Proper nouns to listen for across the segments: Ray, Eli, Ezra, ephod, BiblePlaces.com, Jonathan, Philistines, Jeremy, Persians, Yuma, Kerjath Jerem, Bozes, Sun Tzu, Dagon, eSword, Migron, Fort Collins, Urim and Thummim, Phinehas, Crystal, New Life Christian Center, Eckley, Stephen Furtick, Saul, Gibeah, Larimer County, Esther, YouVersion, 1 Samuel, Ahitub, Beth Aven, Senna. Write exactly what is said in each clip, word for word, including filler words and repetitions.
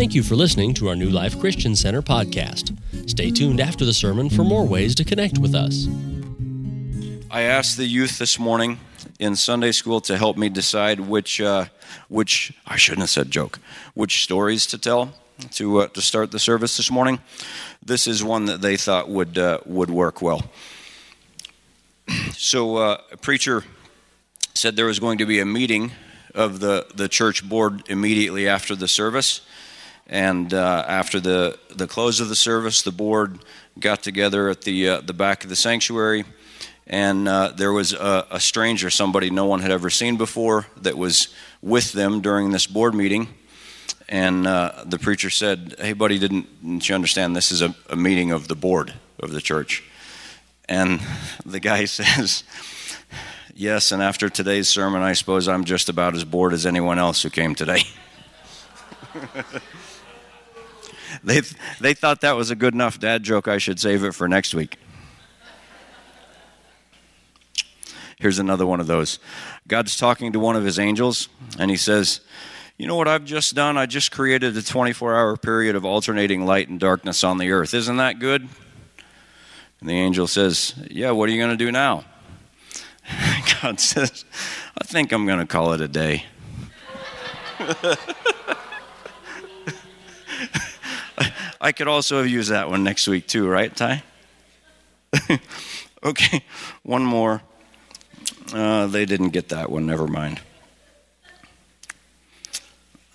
Thank you for listening to our New Life Christian Center podcast. Stay tuned after the sermon for more ways to connect with us. I asked the youth this morning in Sunday school to help me decide which, uh, which I shouldn't have said joke, which stories to tell to uh, to start the service this morning. This is one that they thought would uh, would work well. So uh, a preacher said there was going to be a meeting of the, the church board immediately after the service. And uh, after the, the close of the service, the board got together at the uh, the back of the sanctuary, and uh, there was a, a stranger, somebody no one had ever seen before, that was with them during this board meeting. And uh, the preacher said, "Hey, buddy, didn't, didn't you understand this is a, a meeting of the board of the church?" And the guy says, "Yes, and after today's sermon, I suppose I'm just about as bored as anyone else who came today." They they thought that was a good enough dad joke. I should save it for next week. Here's another one of those. God's talking to one of his angels, and he says, "You know what I've just done? I just created a twenty-four hour period of alternating light and darkness on the earth. Isn't that good?" And the angel says, "Yeah, what are you going to do now?" God says, "I think I'm going to call it a day." I could also use that one next week too, right, Ty? Okay, one more. Uh, they didn't get that one, never mind.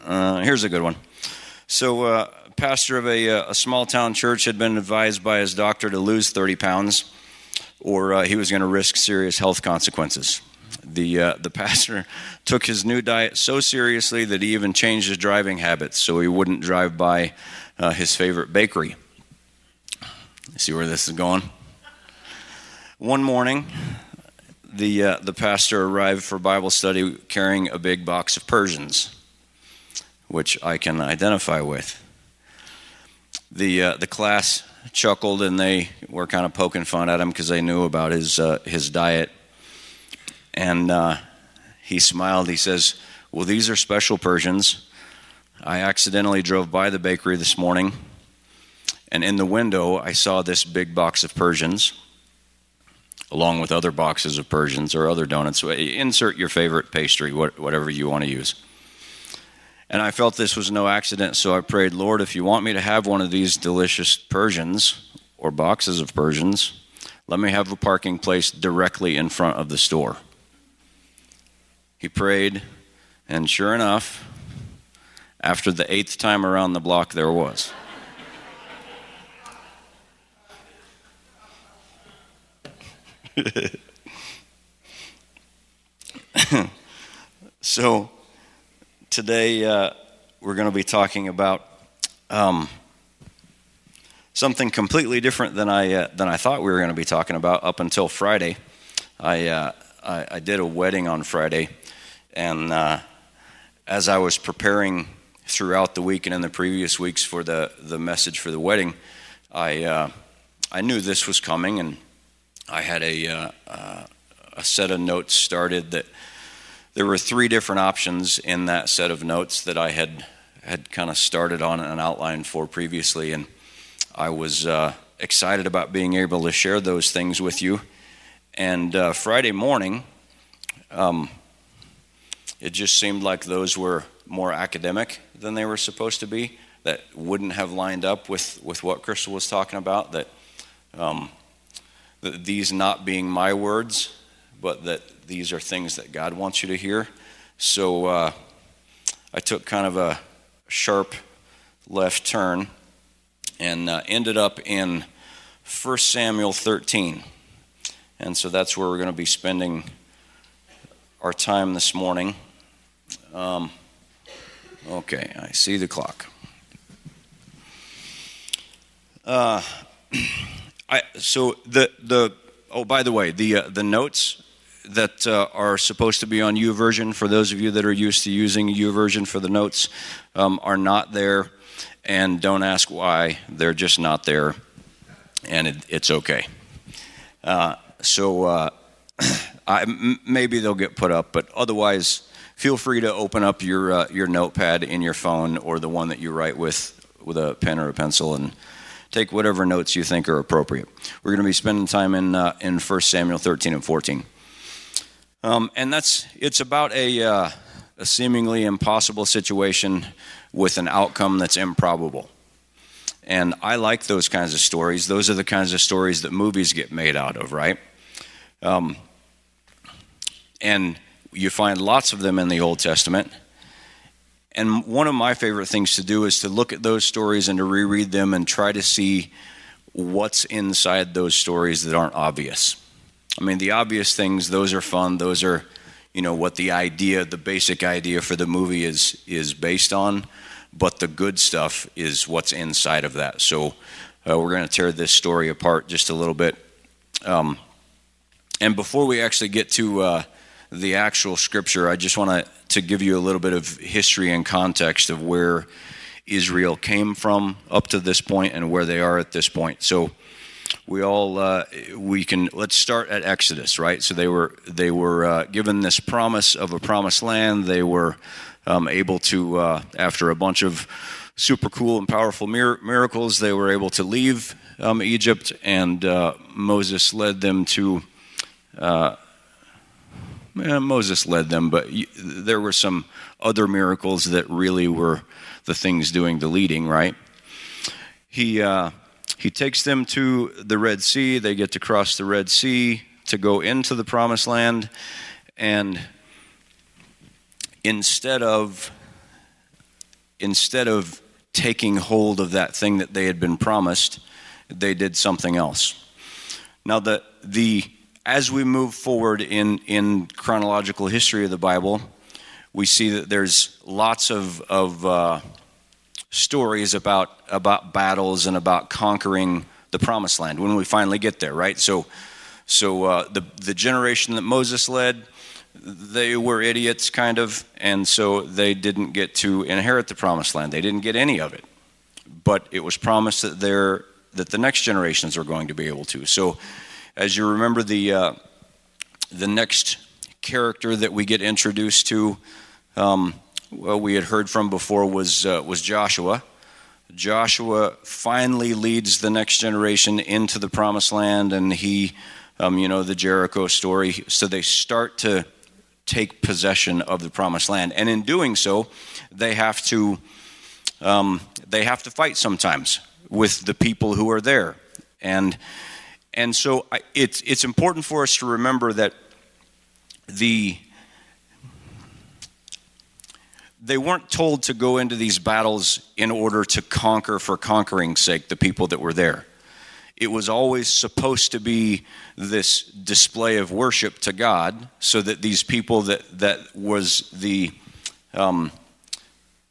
Uh, here's a good one. So uh, pastor of a, a small town church had been advised by his doctor to lose thirty pounds or uh, he was going to risk serious health consequences. The uh, the pastor took his new diet so seriously that he even changed his driving habits so he wouldn't drive by uh, his favorite bakery. See where this is going? One morning, the uh, the pastor arrived for Bible study carrying a big box of Persians, which I can identify with. The uh, the class chuckled and they were kind of poking fun at him because they knew about his uh, his diet. And uh, he smiled. He says, "Well, these are special Persians. I accidentally drove by the bakery this morning, and in the window I saw this big box of Persians, along with other boxes of Persians or other donuts." Insert your favorite pastry, whatever you want to use. "And I felt this was no accident, so I prayed, Lord, if you want me to have one of these delicious Persians or boxes of Persians, let me have a parking place directly in front of the store." He prayed, and sure enough, after the eighth time around the block, there was. So, today uh, we're going to be talking about um, something completely different than I uh, than I thought we were going to be talking about up until Friday. I uh, I, I did a wedding on Friday. And uh, as I was preparing throughout the week and in the previous weeks for the, the message for the wedding, I uh, I knew this was coming, and I had a uh, uh, a set of notes started that there were three different options in that set of notes that I had had kind of started on an outline for previously, and I was uh, excited about being able to share those things with you. And uh, Friday morning, Um, it just seemed like those were more academic than they were supposed to be, that wouldn't have lined up with, with what Crystal was talking about, that um, th- these not being my words, but that these are things that God wants you to hear. So uh, I took kind of a sharp left turn and uh, ended up in First Samuel thirteen. And so that's where we're going to be spending our time this morning. Um, okay, I see the clock. Uh, I so the the oh by the way the uh, the notes that uh, are supposed to be on YouVersion, for those of you that are used to using YouVersion for the notes, um, are not there, and don't ask why. They're just not there, and it, it's okay. Uh, so uh, I, m- maybe they'll get put up, but otherwise feel free to open up your uh, your notepad in your phone or the one that you write with with a pen or a pencil and take whatever notes you think are appropriate. We're going to be spending time in uh, in First Samuel thirteen and fourteen. Um, and that's it's about a, uh, a seemingly impossible situation with an outcome that's improbable. And I like those kinds of stories. Those are the kinds of stories that movies get made out of, right? Um, and you find lots of them in the Old Testament. And one of my favorite things to do is to look at those stories and to reread them and try to see what's inside those stories that aren't obvious. I mean, the obvious things, those are fun. Those are, you know, what the idea, the basic idea for the movie is is based on. But the good stuff is what's inside of that. So uh, we're going to tear this story apart just a little bit. Um, and before we actually get to uh, the actual scripture, I just want to to give you a little bit of history and context of where Israel came from up to this point and where they are at this point. So we all uh, we can let's start at Exodus, right? So they were they were uh, given this promise of a promised land. They were Um, able to, uh, after a bunch of super cool and powerful mir- miracles, they were able to leave um, Egypt, and uh, Moses led them to, uh, eh, Moses led them, but y- there were some other miracles that really were the things doing the leading, right? He, uh, he takes them to the Red Sea. They get to cross the Red Sea to go into the Promised Land, and Instead of instead of taking hold of that thing that they had been promised, they did something else. Now, the the as we move forward in, in chronological history of the Bible, we see that there's lots of of uh, stories about about battles and about conquering the Promised Land when we finally get there, right? So, so uh, the the generation that Moses led, they were idiots, kind of, and so they didn't get to inherit the Promised Land. They didn't get any of it, but it was promised that they're, that the next generations are going to be able to. So, as you remember, the uh, the next character that we get introduced to, um, well, we had heard from before, was uh, was Joshua. Joshua finally leads the next generation into the Promised Land, and he, um, you know, the Jericho story. So they start to take possession of the Promised Land, and in doing so, they have to um, they have to fight sometimes with the people who are there, and and so I, it's it's important for us to remember that the they weren't told to go into these battles in order to conquer for conquering's sake the people that were there. It was always supposed to be this display of worship to God, so that these people that that was the um,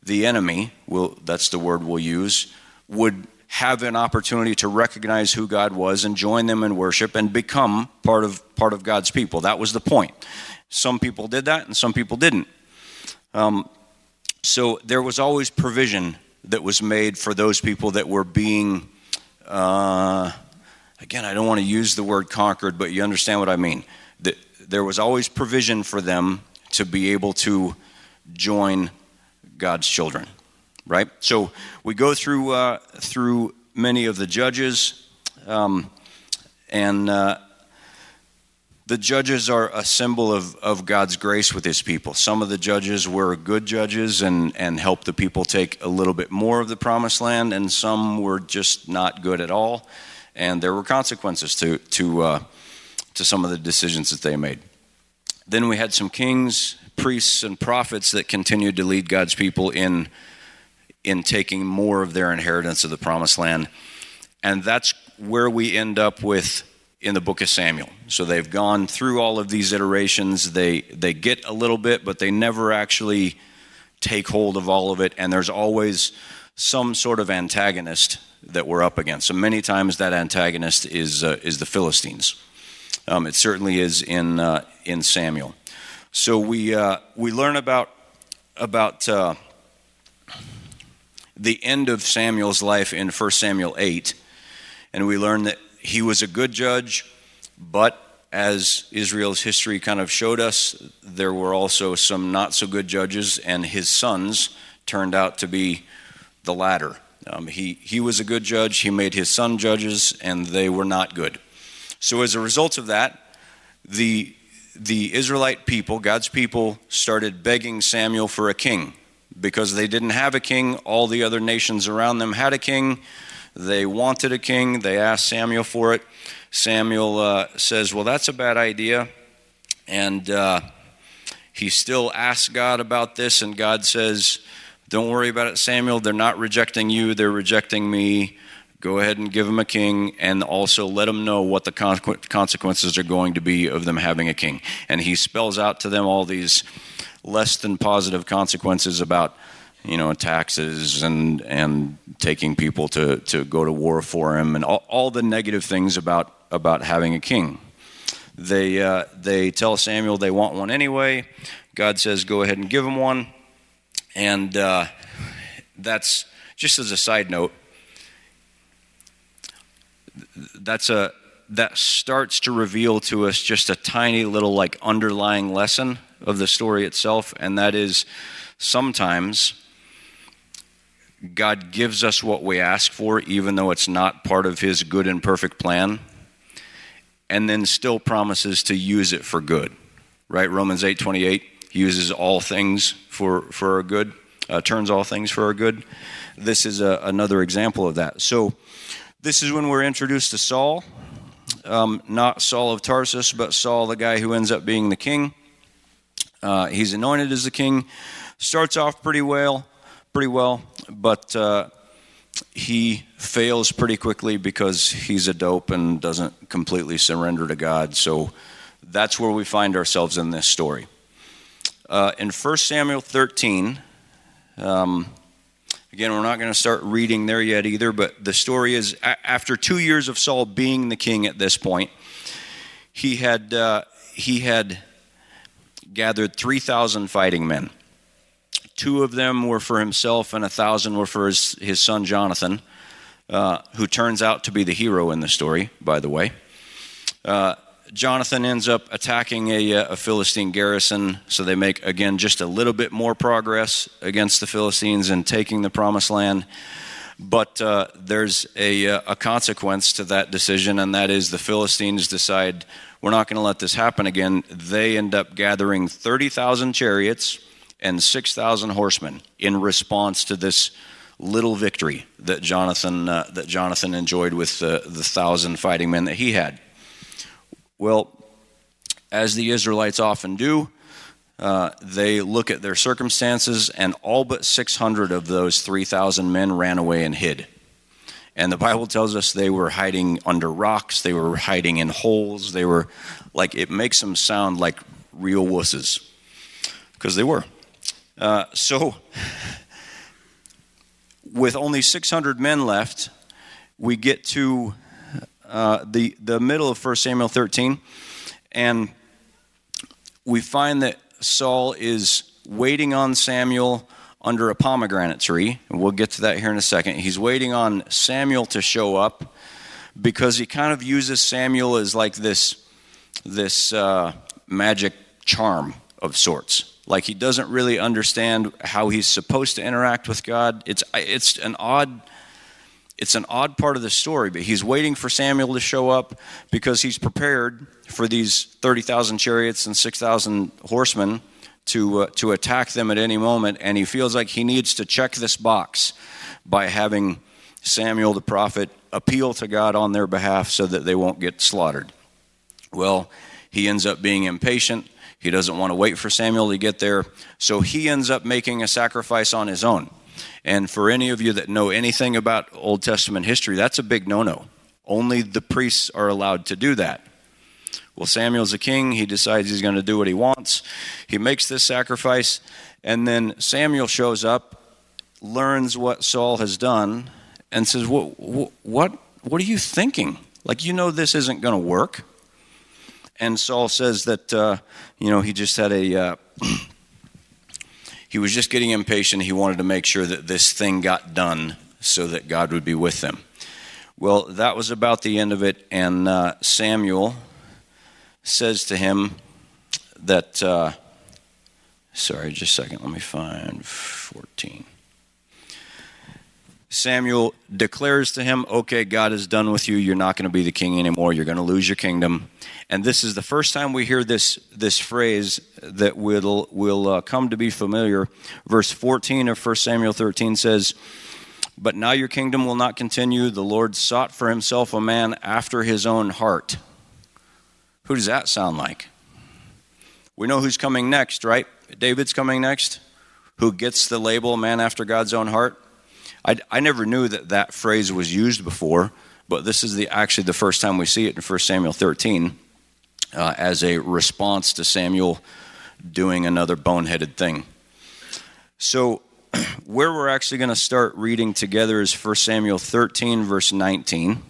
the enemy, will that's the word we'll use, would have an opportunity to recognize who God was and join them in worship and become part of part of God's people. That was the point. Some people did that, and some people didn't. Um, so there was always provision that was made for those people that were being. Uh, again, I don't want to use the word conquered, but you understand what I mean. That there was always provision for them to be able to join God's children, right? So we go through uh, through many of the judges, um, and uh, the judges are a symbol of, of God's grace with His people. Some of the judges were good judges and, and helped the people take a little bit more of the Promised Land, and some were just not good at all, and there were consequences to to uh, to some of the decisions that they made. Then we had some kings, priests, and prophets that continued to lead God's people in in taking more of their inheritance of the Promised Land, and that's where we end up with in the book of Samuel. So they've gone through all of these iterations. They they get a little bit, but they never actually take hold of all of it. And there's always some sort of antagonist that we're up against. So many times that antagonist is uh, is the Philistines. Um, it certainly is in uh, in Samuel. So we uh, we learn about about uh, the end of Samuel's life in First Samuel eight, and we learn that he was a good judge, but as Israel's history kind of showed us, there were also some not so good judges, and his sons turned out to be the latter. Um, he, he was a good judge, he made his son judges, and they were not good. So as a result of that, the the Israelite people, God's people, started begging Samuel for a king. Because they didn't have a king, all the other nations around them had a king. They wanted a king, they asked Samuel for it. Samuel uh, says, well, that's a bad idea. And uh, he still asks God about this, and God says, don't worry about it, Samuel. They're not rejecting you, they're rejecting me. Go ahead and give them a king, and also let them know what the con- consequences are going to be of them having a king. And he spells out to them all these less than positive consequences about, you know, taxes and and taking people to, to go to war for him, and all, all the negative things about about having a king. They uh, they tell Samuel they want one anyway. God says, go ahead and give him one. And uh, that's, just as a side note, that's a that starts to reveal to us just a tiny little like underlying lesson of the story itself, and that is sometimes God gives us what we ask for, even though it's not part of his good and perfect plan, and then still promises to use it for good, right? Romans eight twenty-eight, he uses all things for, for our good, uh, turns all things for our good. This is a, another example of that. So this is when we're introduced to Saul, um, not Saul of Tarsus, but Saul, the guy who ends up being the king. Uh, he's anointed as the king. Starts off pretty well, pretty well, but uh, he fails pretty quickly because he's a dope and doesn't completely surrender to God. So that's where we find ourselves in this story. Uh, in First Samuel thirteen, um, again, we're not going to start reading there yet either, but the story is a- after two years of Saul being the king at this point, he had uh, he had. gathered three thousand fighting men. Two of them were for himself, and one thousand were for his, his son Jonathan, uh, who turns out to be the hero in the story, by the way. Uh, Jonathan ends up attacking a, a Philistine garrison, so they make, again, just a little bit more progress against the Philistines and taking the Promised Land. But uh, there's a, a consequence to that decision, and that is the Philistines decide, we're not going to let this happen again. They end up gathering thirty thousand chariots and six thousand horsemen in response to this little victory that Jonathan uh, that Jonathan enjoyed with the, the thousand fighting men that he had. Well, as the Israelites often do, uh, they look at their circumstances, and all but six hundred of those three thousand men ran away and hid. And the Bible tells us they were hiding under rocks, they were hiding in holes, they were, like, it makes them sound like real wusses, because they were. Uh, so, with only six hundred men left, we get to uh, the, the middle of First Samuel thirteen, and we find that Saul is waiting on Samuel under a pomegranate tree, and we'll get to that here in a second. He's waiting on Samuel to show up because he kind of uses Samuel as like this, this uh, magic charm of sorts. Like, he doesn't really understand how he's supposed to interact with God. It's it's an odd it's an odd part of the story, but he's waiting for Samuel to show up because he's prepared for these thirty thousand chariots and six thousand horsemen to uh, to attack them at any moment, and he feels like he needs to check this box by having Samuel the prophet appeal to God on their behalf so that they won't get slaughtered. Well, he ends up being impatient. He doesn't want to wait for Samuel to get there, so he ends up making a sacrifice on his own. And for any of you that know anything about Old Testament history, that's a big no-no. Only the priests are allowed to do that. Well, Samuel's a king. He decides he's going to do what he wants. He makes this sacrifice, and then Samuel shows up, learns what Saul has done, and says, what, what, what are you thinking? Like, you know this isn't going to work. And Saul says that, uh, you know, he just had a, uh, he was just getting impatient. He wanted to make sure that this thing got done so that God would be with them. Well, that was about the end of it, and uh, Samuel... says to him that, uh, sorry, just a second, let me find fourteen. Samuel declares to him, okay, God is done with you. You're not going to be the king anymore. You're going to lose your kingdom. And this is the first time we hear this this phrase that will, will uh, come to be familiar. Verse fourteen of First Samuel thirteen says, but now your kingdom will not continue. The Lord sought for himself a man after his own heart. Who does that sound like? We know who's coming next, right? David's coming next. Who gets the label, man after God's own heart? I, I never knew that that phrase was used before, but this is the actually the first time we see it in First Samuel thirteen uh, as a response to Samuel doing another boneheaded thing. So where we're actually going to start reading together is First Samuel thirteen, verse nineteen.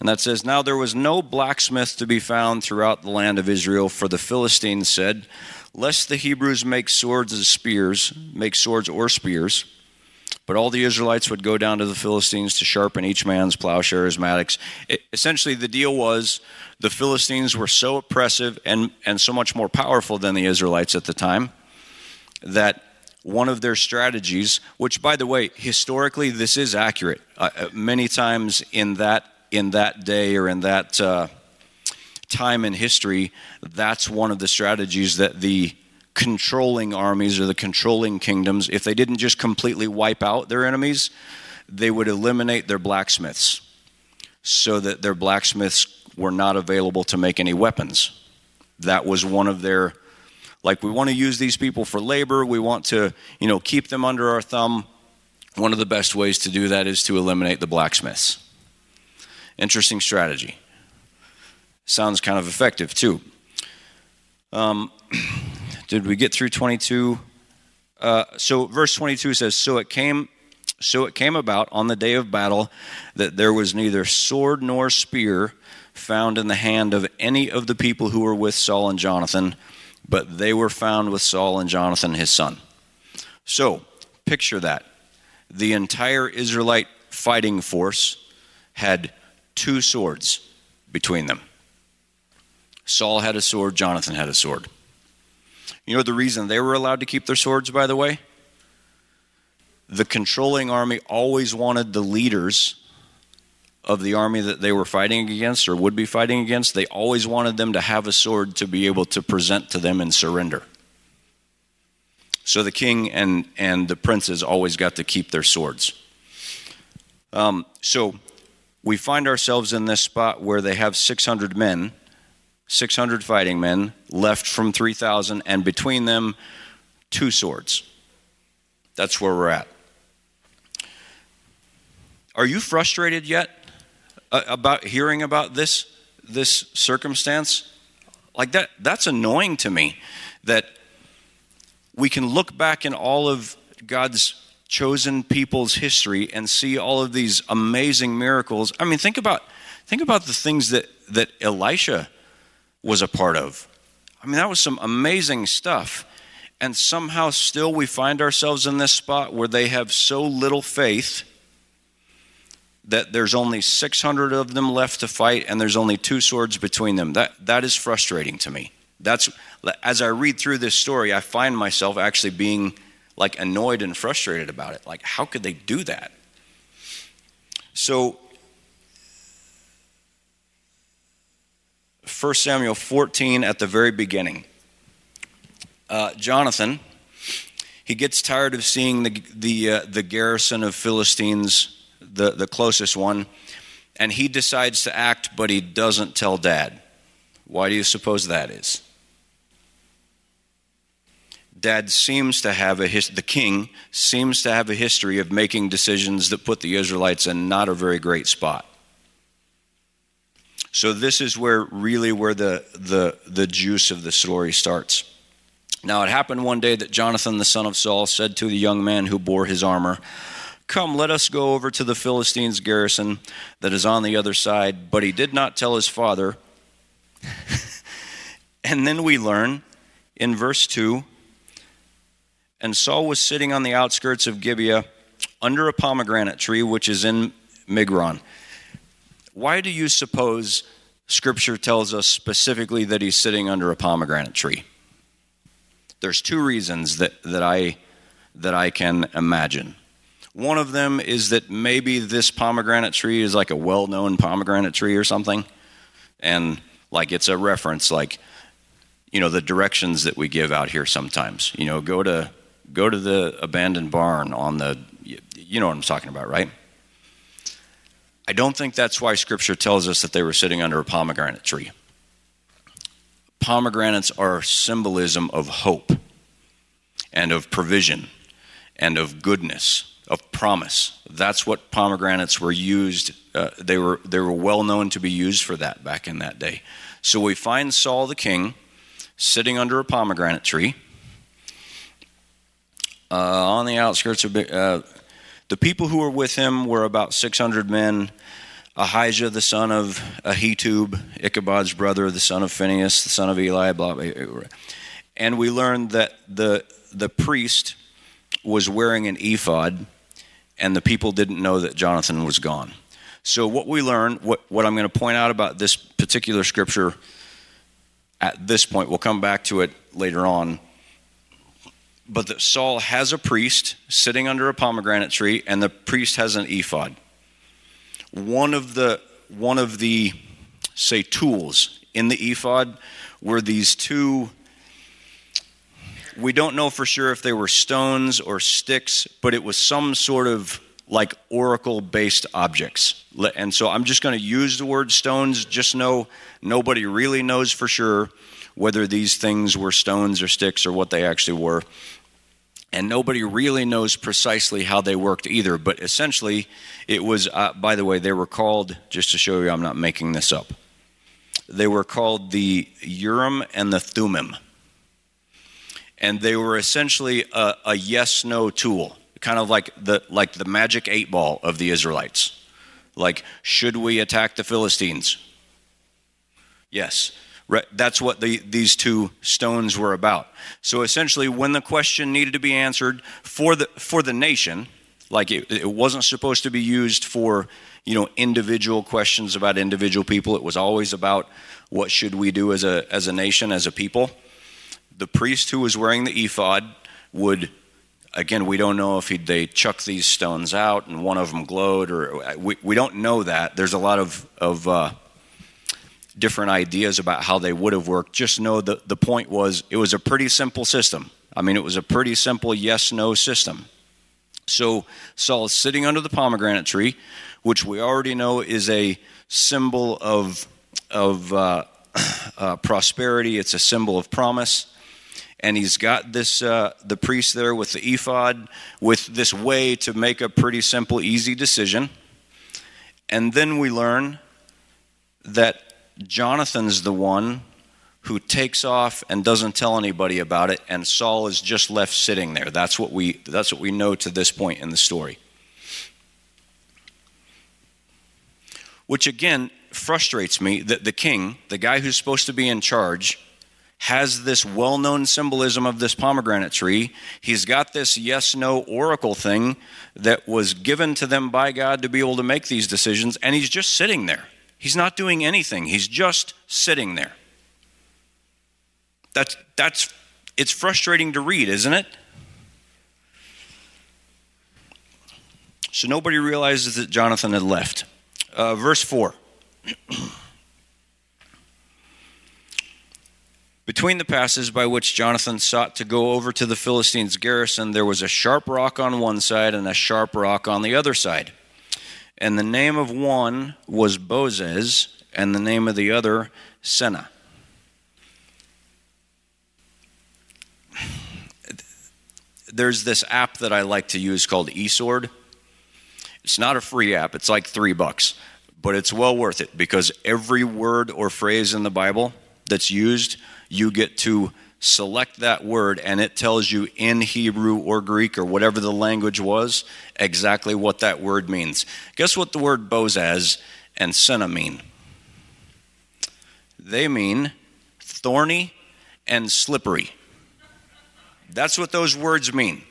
And that says, now there was no blacksmith to be found throughout the land of Israel, for the Philistines said, lest the Hebrews make swords as spears, make swords or spears. But all the Israelites would go down to the Philistines to sharpen each man's plowshare, his mattocks. It, essentially, the deal was the Philistines were so oppressive and, and so much more powerful than the Israelites at the time that one of their strategies, which, by the way, historically, this is accurate. Uh, many times in that in that day or in that uh, time in history, that's one of the strategies that the controlling armies or the controlling kingdoms, if they didn't just completely wipe out their enemies, they would eliminate their blacksmiths so that their blacksmiths were not available to make any weapons. That was one of their, like, we want to use these people for labor. We want to, you know, keep them under our thumb. One of the best ways to do that is to eliminate the blacksmiths. Interesting strategy. Sounds kind of effective, too. Um, did we get through twenty-two? Uh, so verse twenty-two says, so it came so it came about on the day of battle that there was neither sword nor spear found in the hand of any of the people who were with Saul and Jonathan, but they were found with Saul and Jonathan, his son. So picture that. The entire Israelite fighting force had two swords between them. Saul had a sword, Jonathan had a sword. You know the reason they were allowed to keep their swords, by the way? The controlling army always wanted the leaders of the army that they were fighting against or would be fighting against, they always wanted them to have a sword to be able to present to them in surrender. So the king and, and the princes always got to keep their swords. Um, so we find ourselves in this spot where they have six hundred men, six hundred fighting men left from three thousand, and between them, two swords. That's where we're at. Are you frustrated yet about hearing about this this circumstance? Like that, that's annoying to me, that we can look back in all of God's chosen people's history and see all of these amazing miracles. I mean, think about think about the things that, that Elisha was a part of. I mean, that was some amazing stuff. And somehow still we find ourselves in this spot where they have so little faith that there's only six hundred of them left to fight and there's only two swords between them. That that is frustrating to me. That's, as I read through this story, I find myself actually being like annoyed and frustrated about it. Like, how could they do that? So First Samuel fourteen at the very beginning. Uh, Jonathan, he gets tired of seeing the the, uh, the garrison of Philistines, the, the closest one, and he decides to act, but he doesn't tell Dad. Why do you suppose that is? Dad seems to have a his, the king seems to have a history of making decisions that put the Israelites in not a very great spot. So this is where really where the, the the juice of the story starts. Now it happened one day that Jonathan, the son of Saul, said to the young man who bore his armor, come, let us go over to the Philistines' garrison that is on the other side. But he did not tell his father. And then we learn in verse two, and Saul was sitting on the outskirts of Gibeah under a pomegranate tree, which is in Migron. Why do you suppose Scripture tells us specifically that he's sitting under a pomegranate tree? There's two reasons that, that I that I can imagine. One of them is that maybe this pomegranate tree is like a well-known pomegranate tree or something, and like it's a reference, like, you know, the directions that we give out here sometimes. You know, go to go to the abandoned barn on the, you know what I'm talking about, right? I don't think that's why Scripture tells us that they were sitting under a pomegranate tree. Pomegranates are symbolism of hope and of provision and of goodness, of promise. That's what pomegranates were used. Uh, they were they were well known to be used for that back in that day. So we find Saul the king sitting under a pomegranate tree uh, on the outskirts of... Uh, The people who were with him were about six hundred men. Ahijah, the son of Ahitub, Ichabod's brother, the son of Phinehas, the son of Eli, blah, blah, blah. And we learned that the the priest was wearing an ephod, and the people didn't know that Jonathan was gone. So what we learned, what, what I'm going to point out about this particular scripture at this point, we'll come back to it later on, but that Saul has a priest sitting under a pomegranate tree, and the priest has an ephod. One of the, one of the, say, tools in the ephod were these two, we don't know for sure if they were stones or sticks, but it was some sort of like oracle-based objects. And so I'm just going to use the word stones, just know nobody really knows for sure whether these things were stones or sticks or what they actually were. And nobody really knows precisely how they worked either. But essentially, it was, uh, by the way, they were called, just to show you I'm not making this up, they were called the Urim and the Thummim. And they were essentially a, a yes-no tool, kind of like the like the magic eight ball of the Israelites. Like, should we attack the Philistines? Yes. Right. That's what the, these two stones were about. So essentially, when the question needed to be answered for the for the nation, like it, it wasn't supposed to be used for, you know, individual questions about individual people. It was always about what should we do as a as a nation, as a people. The priest who was wearing the ephod would, again, we don't know if he, they chucked these stones out and one of them glowed, or we we don't know that. There's a lot of of. Uh, different ideas about how they would have worked. Just know that the point was it was a pretty simple system. I mean, it was a pretty simple yes-no system. So Saul is sitting under the pomegranate tree, which we already know is a symbol of of uh, uh, prosperity. It's a symbol of promise. And he's got this uh, the priest there with the ephod, with this way to make a pretty simple, easy decision. And then we learn that Jonathan's the one who takes off and doesn't tell anybody about it, and Saul is just left sitting there. That's what we that's what we know to this point in the story. Which again frustrates me that the king, the guy who's supposed to be in charge, has this well-known symbolism of this pomegranate tree. He's got this yes-no oracle thing that was given to them by God to be able to make these decisions, and he's just sitting there. He's not doing anything. He's just sitting there. That's that's it's frustrating to read, isn't it? So nobody realizes that Jonathan had left. Uh, verse four. Between the passes by which Jonathan sought to go over to the Philistines' garrison, there was a sharp rock on one side and a sharp rock on the other side. And the name of one was Bozes, and the name of the other, Senna. There's this app that I like to use called eSword. It's not a free app. It's like three bucks. But it's well worth it, because every word or phrase in the Bible that's used, you get to select that word, and it tells you in Hebrew or Greek or whatever the language was exactly what that word means. Guess what the word Bozaz and Senna mean? They mean thorny and slippery. That's what those words mean.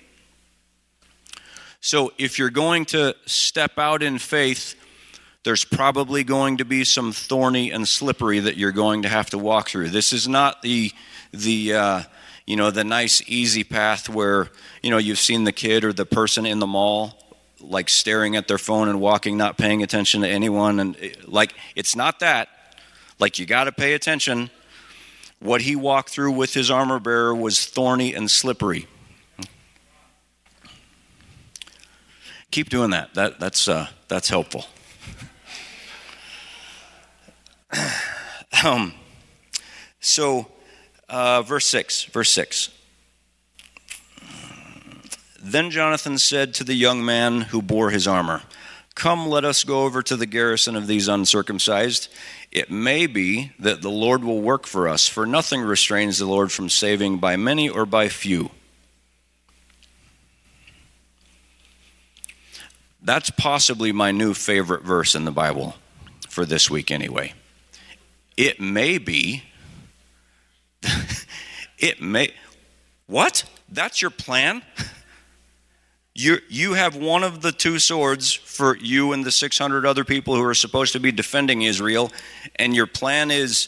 So if you're going to step out in faith there's probably going to be some thorny and slippery that you're going to have to walk through. This is not the the uh, you know the nice easy path where you know you've seen the kid or the person in the mall like staring at their phone and walking, not paying attention to anyone, and it, like it's not that. Like you got to pay attention. What he walked through with his armor bearer was thorny and slippery. Keep doing that. That that's uh, that's helpful. um, so, uh, verse six. Verse six. Then Jonathan said to the young man who bore his armor, "Come, let us go over to the garrison of these uncircumcised. It may be that the Lord will work for us, for nothing restrains the Lord from saving by many or by few." That's possibly my new favorite verse in the Bible for this week anyway. It may be. It may. What? That's your plan? You you have one of the two swords for you and the six hundred other people who are supposed to be defending Israel, and your plan is,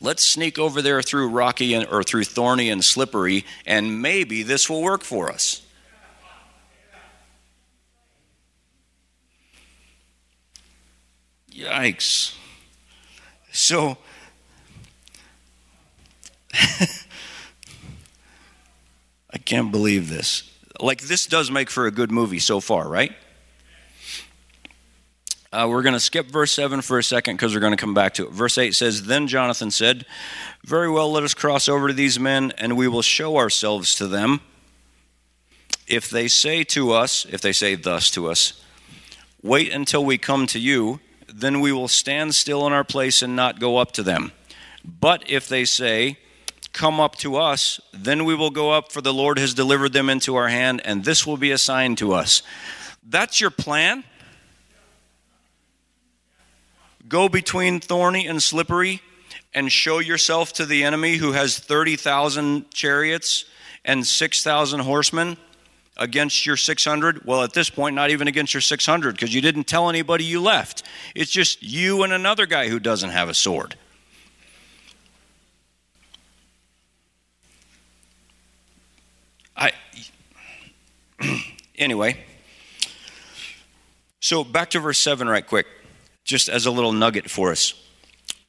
let's sneak over there through rocky and, or through thorny and slippery, and maybe this will work for us. Yikes. So... I can't believe this. Like, this does make for a good movie so far, right? Uh, we're going to skip verse seven for a second because we're going to come back to it. Verse eight says, "Then Jonathan said, 'Very well, let us cross over to these men, and we will show ourselves to them. If they say to us, if they say thus to us, wait until we come to you, then we will stand still in our place and not go up to them. But if they say, come up to us, then we will go up, for the Lord has delivered them into our hand, and this will be a sign to us.'" That's your plan? Go between thorny and slippery and show yourself to the enemy who has thirty thousand chariots and six thousand horsemen against your six hundred? Well, at this point, not even against your six hundred, because you didn't tell anybody you left. It's just you and another guy who doesn't have a sword. I, anyway, so back to verse seven right quick, just as a little nugget for us.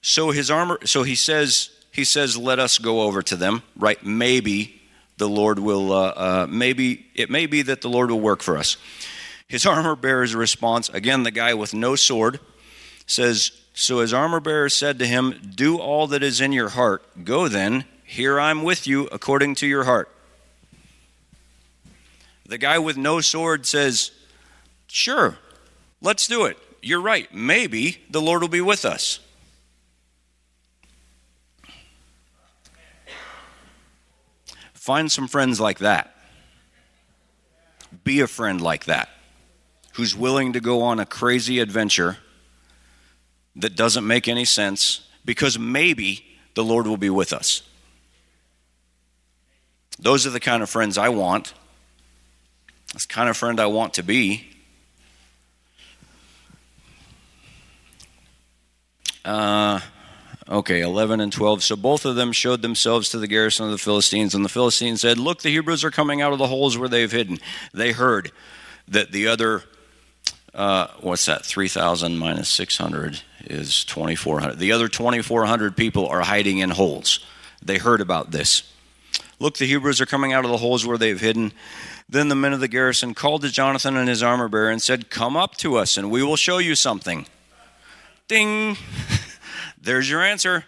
So his armor, so he says, he says, "Let us go over to them," right? Maybe the Lord will, uh, uh, maybe, it may be that the Lord will work for us. His armor bearer's response, again, the guy with no sword, says, so his armor bearer said to him, "Do all that is in your heart. Go then, here I'm with you according to your heart." The guy with no sword says, "Sure, let's do it. You're right. Maybe the Lord will be with us." Find some friends like that. Be a friend like that, who's willing to go on a crazy adventure that doesn't make any sense, because maybe the Lord will be with us. Those are the kind of friends I want. That's the kind of friend I want to be. Uh, okay, eleven and twelve. So both of them showed themselves to the garrison of the Philistines, and the Philistines said, "Look, the Hebrews are coming out of the holes where they've hidden." They heard that the other, uh, what's that, three thousand minus six hundred is twenty-four hundred. The other twenty-four hundred people are hiding in holes. They heard about this. "Look, the Hebrews are coming out of the holes where they've hidden." Then the men of the garrison called to Jonathan and his armor bearer and said, "Come up to us, and we will show you something." Ding! There's your answer.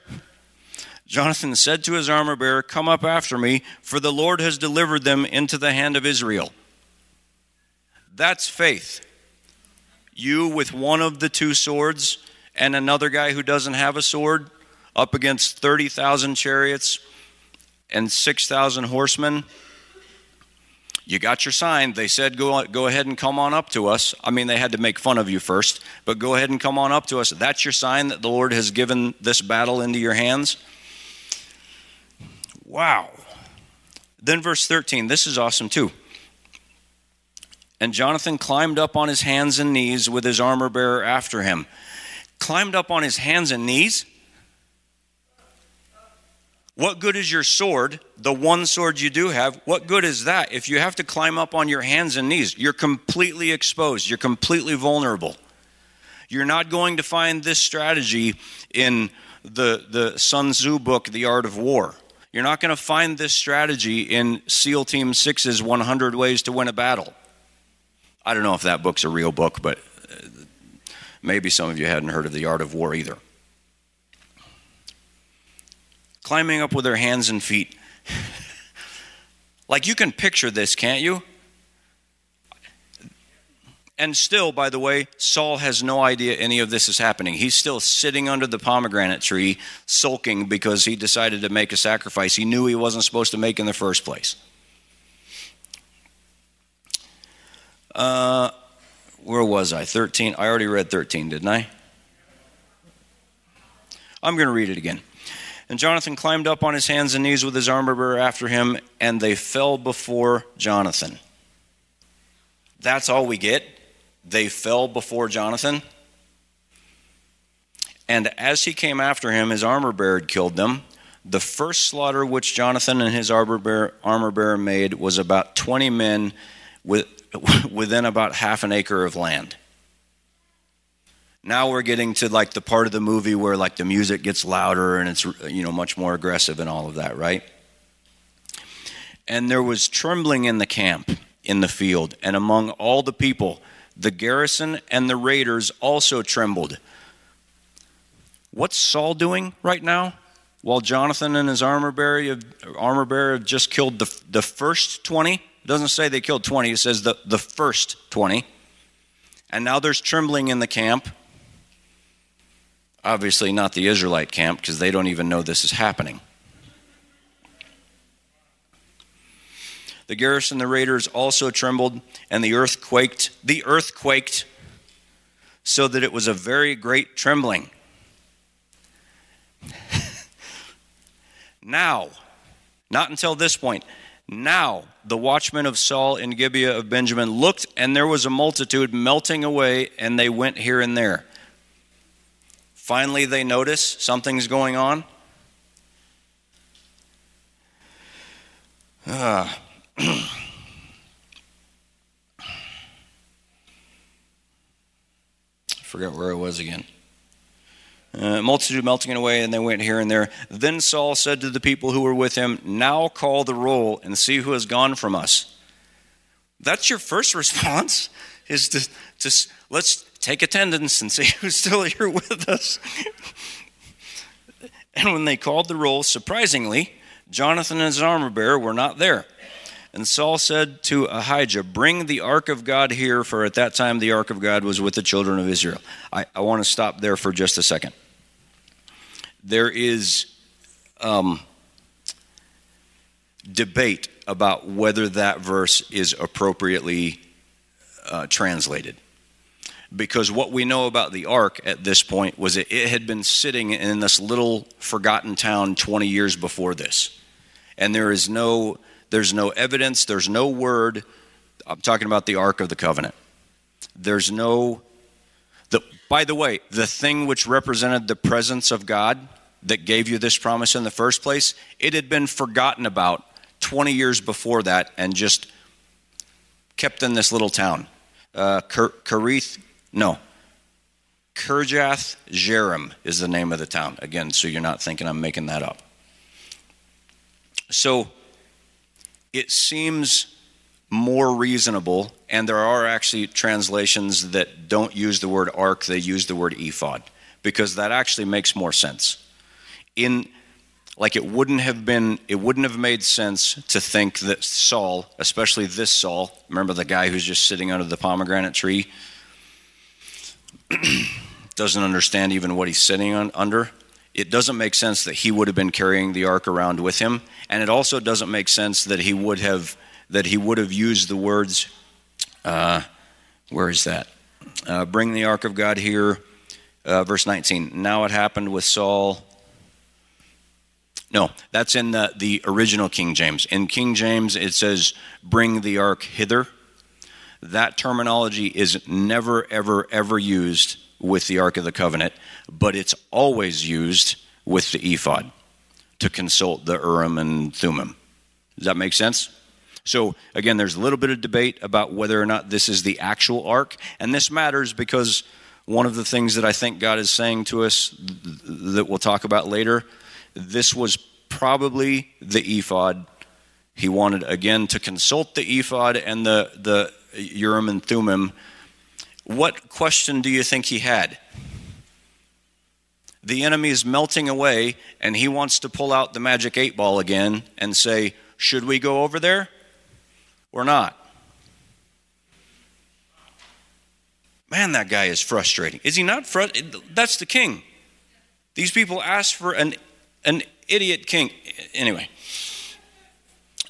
Jonathan said to his armor bearer, "Come up after me, for the Lord has delivered them into the hand of Israel." That's faith. You with one of the two swords and another guy who doesn't have a sword up against thirty thousand chariots and six thousand horsemen. You got your sign. They said, go go ahead and come on up to us. I mean, they had to make fun of you first, but go ahead and come on up to us. That's your sign that the Lord has given this battle into your hands. Wow. Then verse thirteen, this is awesome too. And Jonathan climbed up on his hands and knees with his armor bearer after him. Climbed up on his hands and knees? What good is your sword, the one sword you do have? What good is that if you have to climb up on your hands and knees? You're completely exposed. You're completely vulnerable. You're not going to find this strategy in the, the Sun Tzu book, The Art of War. You're not going to find this strategy in SEAL Team six's one hundred Ways to Win a Battle. I don't know if that book's a real book, but maybe some of you hadn't heard of The Art of War either. Climbing up with their hands and feet. Like, you can picture this, can't you? And still, by the way, Saul has no idea any of this is happening. He's still sitting under the pomegranate tree, sulking because he decided to make a sacrifice he knew he wasn't supposed to make in the first place. Uh, where was I? thirteen. I already read thirteen, didn't I? I'm going to read it again. And Jonathan climbed up on his hands and knees with his armor bearer after him, and they fell before Jonathan. That's all we get. They fell before Jonathan. And as he came after him, his armor bearer killed them. The first slaughter which Jonathan and his armor bearer, armor bearer made was about twenty men with, within about half an acre of land. Now we're getting to like the part of the movie where like the music gets louder and it's, you know, much more aggressive and all of that, right? And there was trembling in the camp, in the field, and among all the people. The garrison and the raiders also trembled. What's Saul doing right now? While Jonathan and his armor bearer have, armor bearer have just killed the, the first twenty. It doesn't say they killed twenty. It says the, the first twenty. And now there's trembling in the camp. Obviously not the Israelite camp, because they don't even know this is happening. The garrison, the raiders also trembled, and the earth quaked. The earth quaked, so that it was a very great trembling. Now, not until this point, now the watchmen of Saul in Gibeah of Benjamin looked, and there was a multitude melting away, and they went here and there. Finally, they notice something's going on. Ah. I forgot where I was again. Uh, multitude melting away, and they went here and there. Then Saul said to the people who were with him, "Now call the roll and see who has gone from us." That's your first response, is to, to let's take attendance and see who's still here with us. And when they called the roll, surprisingly, Jonathan and his armor bearer were not there. And Saul said to Ahijah, "Bring the ark of God here," for at that time the ark of God was with the children of Israel. I, I want to stop there for just a second. There is um, debate about whether that verse is appropriately uh, translated. Because what we know about the ark at this point was that it had been sitting in this little forgotten town twenty years before this. And there is no... There's no evidence, there's no word. I'm talking about the Ark of the Covenant. There's no, the, by the way, the thing which represented the presence of God that gave you this promise in the first place, it had been forgotten about twenty years before that and just kept in this little town. Uh, Ker, Kerith, no, Kerjath Jerem is the name of the town. Again, so you're not thinking I'm making that up. So, it seems more reasonable, and there are actually translations that don't use the word ark, they use the word ephod, because that actually makes more sense. In like it wouldn't have been it wouldn't have made sense to think that Saul, especially this Saul, remember the guy who's just sitting under the pomegranate tree, doesn't understand even what he's sitting on, under. It doesn't make sense that he would have been carrying the ark around with him, and it also doesn't make sense that he would have that he would have used the words, uh, where is that? Uh, bring the ark of God here, uh, verse nineteen. Now it happened with Saul. No, that's in the, the original King James. In King James, it says, "Bring the ark hither." That terminology is never, ever, ever used with the Ark of the Covenant, but it's always used with the ephod to consult the Urim and Thummim. Does that make sense? So, again, there's a little bit of debate about whether or not this is the actual Ark, and this matters because one of the things that I think God is saying to us th- that we'll talk about later, this was probably the ephod. He wanted, again, to consult the ephod and the, the Urim and Thummim. What question do you think he had? The enemy is melting away, and he wants to pull out the magic eight ball again and say, should we go over there or not? Man, that guy is frustrating. Is he not frustrating? That's the king. These people asked for an an idiot king. Anyway.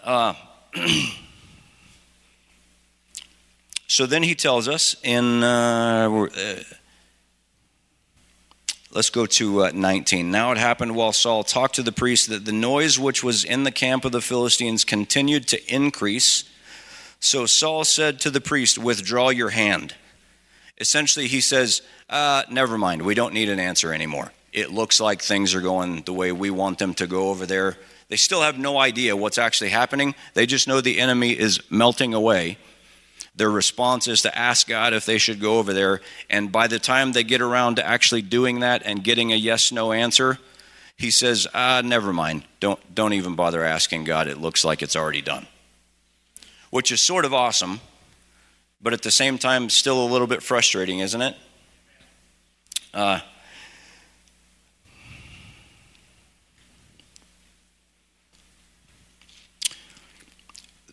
Uh, so then he tells us in... Uh, uh, Let's go to nineteen. Now it happened while Saul talked to the priest that the noise which was in the camp of the Philistines continued to increase. So Saul said to the priest, withdraw your hand. Essentially, he says, uh, never mind. We don't need an answer anymore. It looks like things are going the way we want them to go over there. They still have no idea what's actually happening. They just know the enemy is melting away. Their response is to ask God if they should go over there. And by the time they get around to actually doing that and getting a yes-no answer, he says, ah, never mind. Don't, don't even bother asking God. It looks like it's already done. Which is sort of awesome, but at the same time, still a little bit frustrating, isn't it? Uh,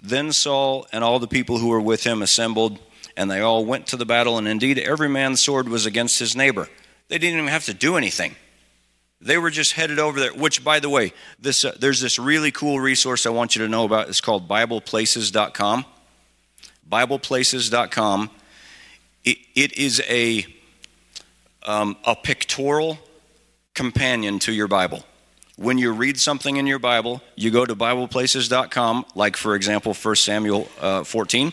Then Saul and all the people who were with him assembled, and they all went to the battle, and indeed every man's sword was against his neighbor. They didn't even have to do anything. They were just headed over there, which, by the way, this uh, there's this really cool resource I want you to know about. It's called Bible Places dot com. Bible Places dot com. It, it is a um, a pictorial companion to your Bible. When you read something in your Bible, you go to Bible Places dot com, like, for example, First Samuel uh, fourteen.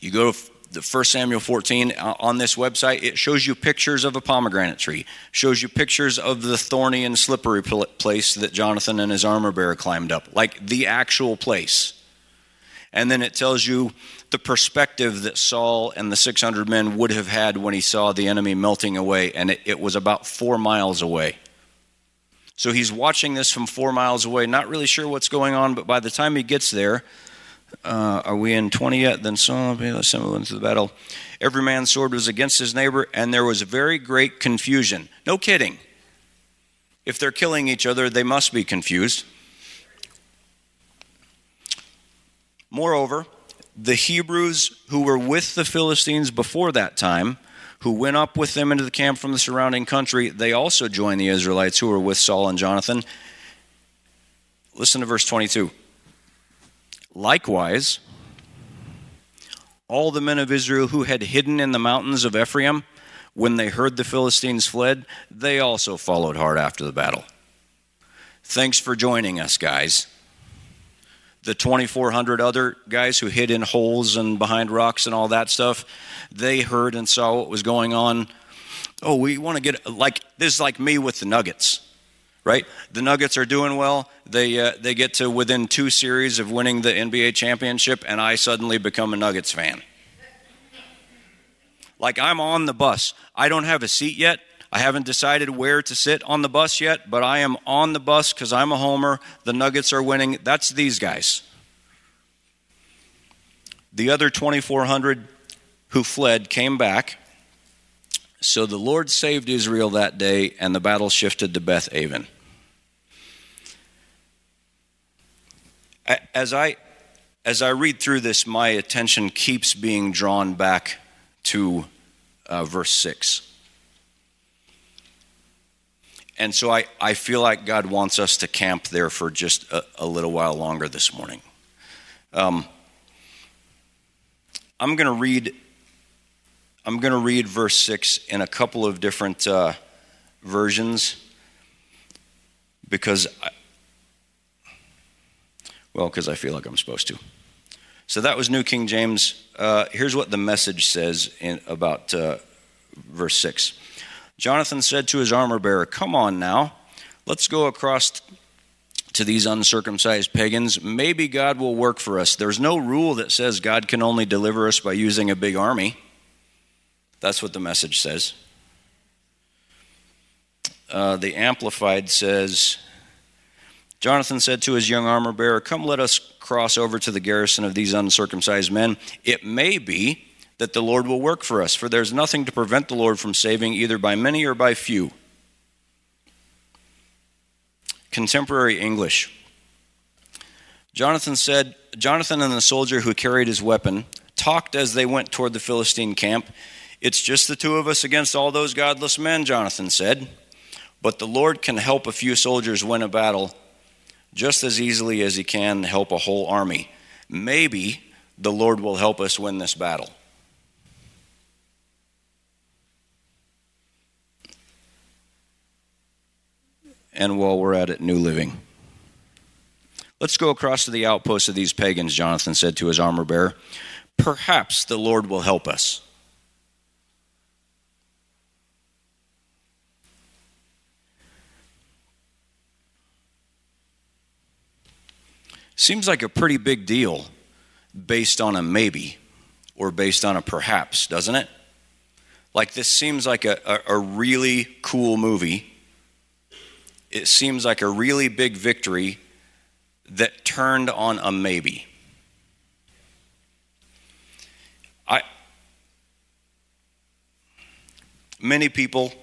You go to the First Samuel fourteen uh, on this website. It shows you pictures of a pomegranate tree, shows you pictures of the thorny and slippery place that Jonathan and his armor bearer climbed up, like the actual place. And then it tells you the perspective that Saul and the six hundred men would have had when he saw the enemy melting away, and it, it was about four miles away. So he's watching this from four miles away, not really sure what's going on, but by the time he gets there, uh, are we in twenty yet? Then Saul assembled into the battle. Every man's sword was against his neighbor, and there was very great confusion. No kidding. If they're killing each other, they must be confused. Moreover, the Hebrews who were with the Philistines before that time, who went up with them into the camp from the surrounding country, they also joined the Israelites who were with Saul and Jonathan. Listen to verse twenty-two. Likewise, all the men of Israel who had hidden in the mountains of Ephraim, when they heard the Philistines fled, they also followed hard after the battle. Thanks for joining us, guys. The twenty-four hundred other guys who hid in holes and behind rocks and all that stuff, they heard and saw what was going on. Oh, we want to get, like, this is like me with the Nuggets, right? The Nuggets are doing well. They uh, they get to within two series of winning the N B A championship, and I suddenly become a Nuggets fan. Like, I'm on the bus. I don't have a seat yet. I haven't decided where to sit on the bus yet, but I am on the bus because I'm a homer. The Nuggets are winning. That's these guys. The other twenty-four hundred who fled came back. So the Lord saved Israel that day, and the battle shifted to Beth Aven. As I, as I read through this, my attention keeps being drawn back to uh, verse six. And so I, I feel like God wants us to camp there for just a, a little while longer this morning. Um, I'm going to read. I'm going to read verse six in a couple of different uh, versions because, I, well, because I feel like I'm supposed to. So that was New King James. Uh, here's what the Message says in about uh, verse six. Jonathan said to his armor-bearer, "Come on now, let's go across to these uncircumcised pagans. Maybe God will work for us. There's no rule that says God can only deliver us by using a big army." That's what the Message says. Uh, the Amplified says, Jonathan said to his young armor-bearer, "Come, let us cross over to the garrison of these uncircumcised men. It may be that the Lord will work for us, for there's nothing to prevent the Lord from saving either by many or by few." Contemporary English. Jonathan said, Jonathan and the soldier who carried his weapon talked as they went toward the Philistine camp. "It's just the two of us against all those godless men," Jonathan said. "But the Lord can help a few soldiers win a battle just as easily as he can help a whole army. Maybe the Lord will help us win this battle." And while we're at it, New Living. "Let's go across to the outposts of these pagans," Jonathan said to his armor-bearer. "Perhaps the Lord will help us." Seems like a pretty big deal based on a maybe or based on a perhaps, doesn't it? Like this seems like a, a, a really cool movie. It seems like a really big victory that turned on a maybe. I many people,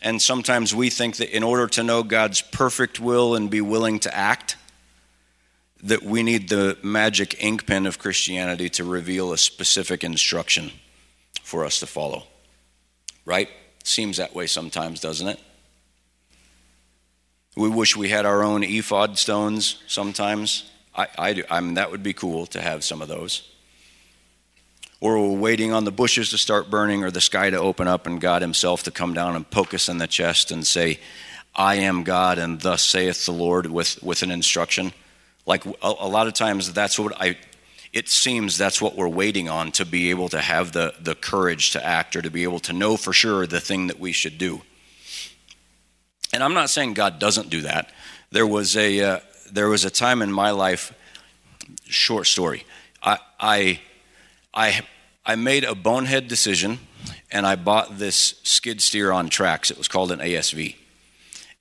and sometimes we think that in order to know God's perfect will and be willing to act, that we need the magic ink pen of Christianity to reveal a specific instruction for us to follow, right? Seems that way sometimes, doesn't it? We wish we had our own ephod stones sometimes. I, I do. I mean, that would be cool to have some of those. Or we're waiting on the bushes to start burning or the sky to open up and God himself to come down and poke us in the chest and say, "I am God and thus saith the Lord," with, with an instruction. Like a, a lot of times that's what I, it seems that's what we're waiting on to be able to have the, the courage to act or to be able to know for sure the thing that we should do. And I'm not saying God doesn't do that. There was a, uh, there was a time in my life, short story. I, I, I, I made a bonehead decision and I bought this skid steer on tracks. It was called an A S V.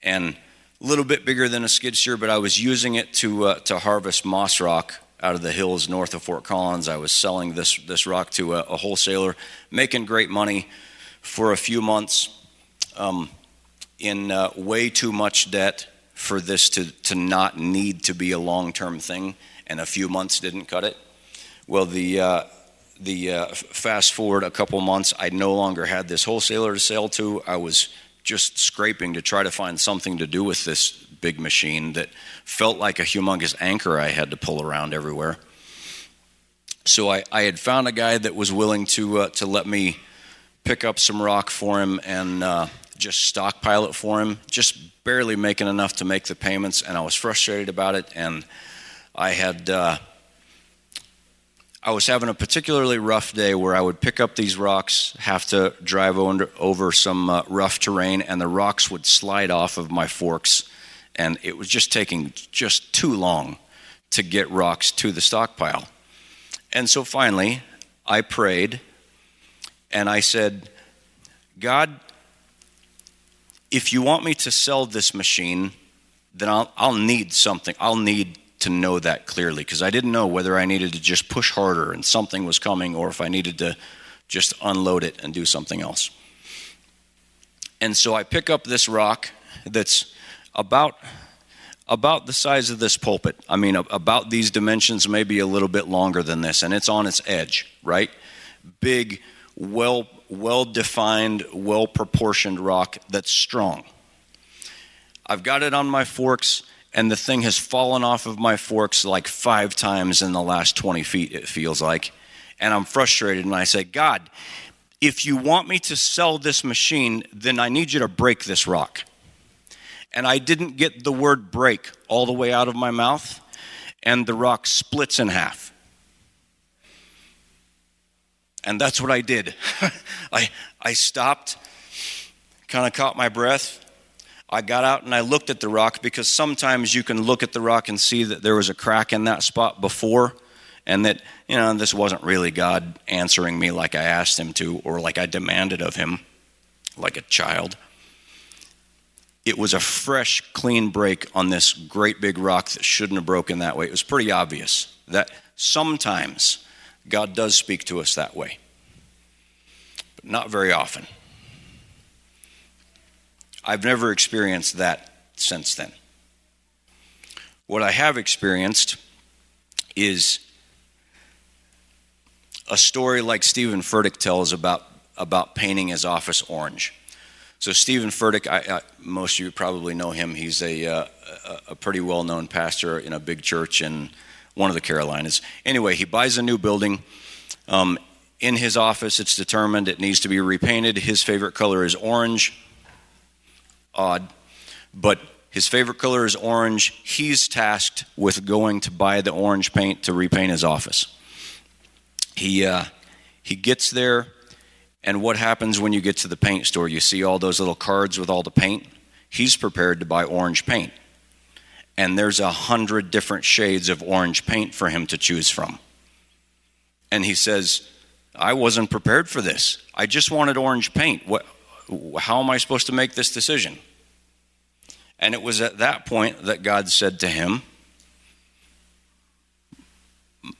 And little bit bigger than a skid steer, but I was using it to uh, to harvest moss rock out of the hills north of Fort Collins. I was selling this this rock to a, a wholesaler, making great money for a few months, um, in uh, way too much debt for this to, to not need to be a long-term thing, and a few months didn't cut it. Well, the uh, the uh, fast forward a couple months, I no longer had this wholesaler to sell to. I was just scraping to try to find something to do with this big machine that felt like a humongous anchor I had to pull around everywhere. So I, I had found a guy that was willing to uh, to let me pick up some rock for him and uh, just stockpile it for him, just barely making enough to make the payments, and I was frustrated about it, and I had... Uh, I was having a particularly rough day where I would pick up these rocks, have to drive over some uh, rough terrain, and the rocks would slide off of my forks, and it was just taking just too long to get rocks to the stockpile. And so finally, I prayed, and I said, "God, if you want me to sell this machine, then I'll, I'll need something. I'll need to know that clearly," because I didn't know whether I needed to just push harder and something was coming or if I needed to just unload it and do something else. And so I pick up this rock that's about about the size of this pulpit. I mean, about these dimensions, maybe a little bit longer than this, and it's on its edge, right? Big, well, well-defined, well-proportioned rock that's strong. I've got it on my forks, and the thing has fallen off of my forks like five times in the last twenty feet, it feels like. And I'm frustrated, and I say, "God, if you want me to sell this machine, then I need you to break this rock." And I didn't get the word "break" all the way out of my mouth, and the rock splits in half. And that's what I did. I I stopped, kind of caught my breath. I got out and I looked at the rock, because sometimes you can look at the rock and see that there was a crack in that spot before, and that, you know, this wasn't really God answering me like I asked him to, or like I demanded of him, like a child. It was a fresh, clean break on this great big rock that shouldn't have broken that way. It was pretty obvious that sometimes God does speak to us that way, but not very often. I've never experienced that since then. What I have experienced is a story like Stephen Furtick tells about, about painting his office orange. So Stephen Furtick, I, I, most of you probably know him. He's a, uh, a pretty well-known pastor in a big church in one of the Carolinas. Anyway, he buys a new building. Um, in his office, it's determined it needs to be repainted. His favorite color is orange. Odd. But his favorite color is orange. He's tasked with going to buy the orange paint to repaint his office. He, uh, he gets there. And what happens when you get to the paint store? You see all those little cards with all the paint. He's prepared to buy orange paint. And there's a hundred different shades of orange paint for him to choose from. And he says, I wasn't prepared for this. I just wanted orange paint. What, how am I supposed to make this decision? And it was at that point that God said to him,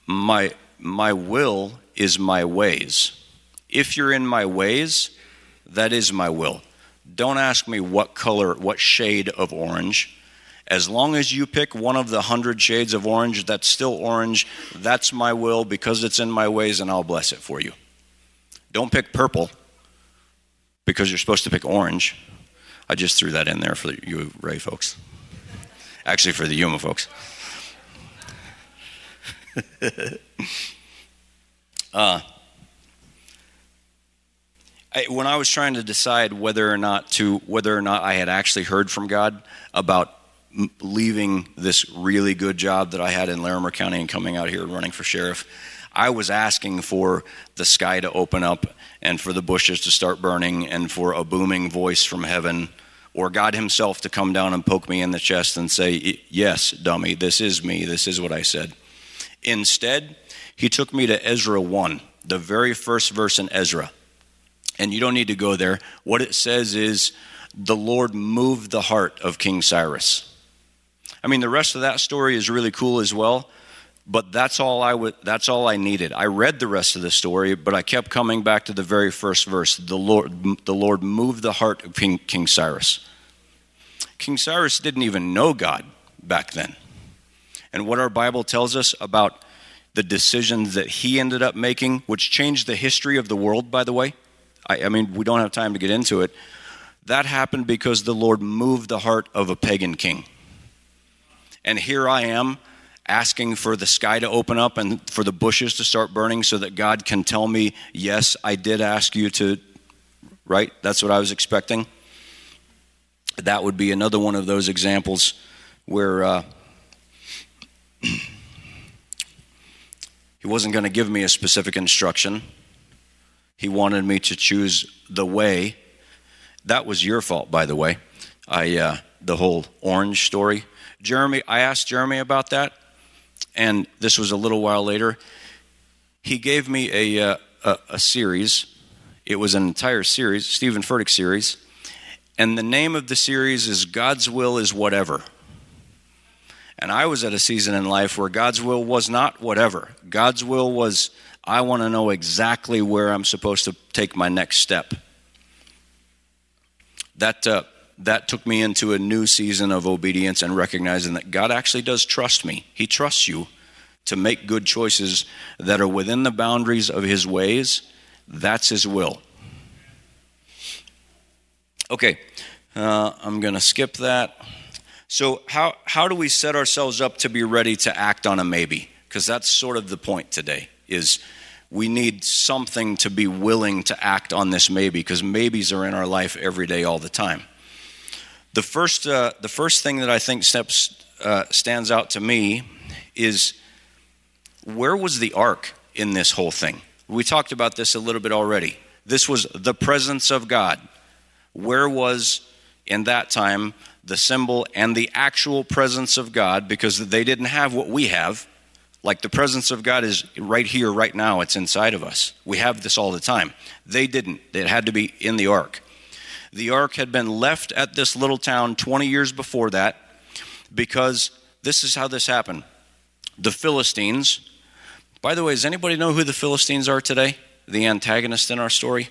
My, my will is my ways. If you're in my ways, that is my will. Don't ask me what color, what shade of orange. As long as you pick one of the hundred shades of orange, that's still orange. That's my will, because it's in my ways, and I'll bless it for you. Don't pick purple, because you're supposed to pick orange. I just threw that in there for you Ray folks. Actually, for the Yuma folks. uh When I was trying to decide whether or not to, whether or not I had actually heard from God about leaving this really good job that I had in Larimer County and coming out here and running for sheriff, I was asking for the sky to open up and for the bushes to start burning and for a booming voice from heaven, or God himself to come down and poke me in the chest and say, yes, dummy, this is me, this is what I said. Instead, he took me to Ezra one, the very first verse in Ezra. And you don't need to go there. What it says is, the Lord moved the heart of King Cyrus. I mean, the rest of that story is really cool as well, but that's all I would, that's all I needed. I read the rest of the story, but I kept coming back to the very first verse. The Lord, the Lord moved the heart of King, King Cyrus. King Cyrus didn't even know God back then. And what our Bible tells us about the decisions that he ended up making, which changed the history of the world, by the way, I mean, we don't have time to get into it. That happened because the Lord moved the heart of a pagan king. And here I am asking for the sky to open up and for the bushes to start burning so that God can tell me, yes, I did ask you to, right? That's what I was expecting. That would be another one of those examples where uh, he wasn't going to give me a specific instruction. He wanted me to choose the way. That was your fault, by the way. I uh, the whole orange story. Jeremy, I asked Jeremy about that, and this was a little while later. He gave me a uh, a, a series. It was an entire series, Stephen Furtick series, and the name of the series is God's Will is Whatever. And I was at a season in life where God's will was not whatever. God's will was, I want to know exactly where I'm supposed to take my next step. That uh, that took me into a new season of obedience and recognizing that God actually does trust me. He trusts you to make good choices that are within the boundaries of his ways. That's his will. Okay, uh, I'm going to skip that. So how, how do we set ourselves up to be ready to act on a maybe? Because that's sort of the point today. Is we need something to be willing to act on this maybe, because maybes are in our life every day, all the time. The first, uh, the first thing that I think steps uh, stands out to me is, where was the ark in this whole thing? We talked about this a little bit already. This was the presence of God. Where was, in that time, the symbol and the actual presence of God? Because they didn't have what we have. Like, the presence of God is right here, right now. It's inside of us. We have this all the time. They didn't. It had to be in the ark. The ark had been left at this little town twenty years before that, because this is how this happened. The Philistines, by the way, does anybody know who the Philistines are today? The antagonist in our story?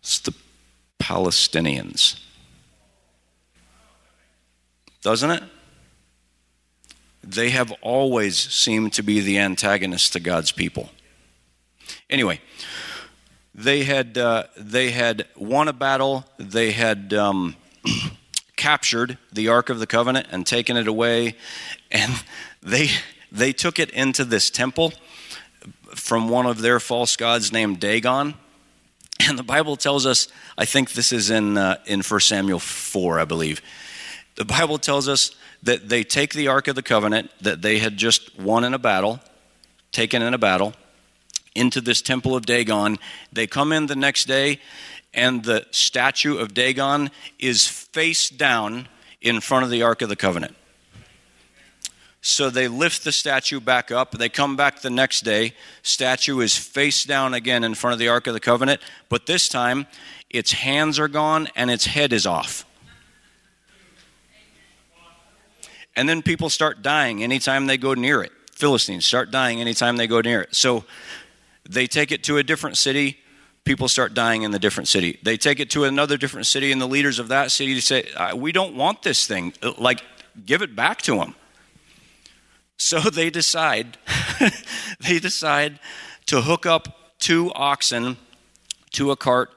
It's the Palestinians. Doesn't it? They have always seemed to be the antagonist to God's people. Anyway, they had uh, they had won a battle. They had um, captured the Ark of the Covenant and taken it away, and they they took it into this temple from one of their false gods named Dagon. And the Bible tells us, I think this is in uh, in First Samuel four, I believe. The Bible tells us that they take the Ark of the Covenant that they had just won in a battle, taken in a battle, into this temple of Dagon. They come in the next day, and the statue of Dagon is face down in front of the Ark of the Covenant. So they lift the statue back up. They come back the next day. Statue is face down again in front of the Ark of the Covenant. But this time, its hands are gone and its head is off. And then people start dying anytime they go near it. Philistines start dying anytime they go near it. So they take it to a different city. People start dying in the different city. They take it to another different city, and the leaders of that city say, we don't want this thing. Like, give it back to them. So they decide, they decide to hook up two oxen to a cart,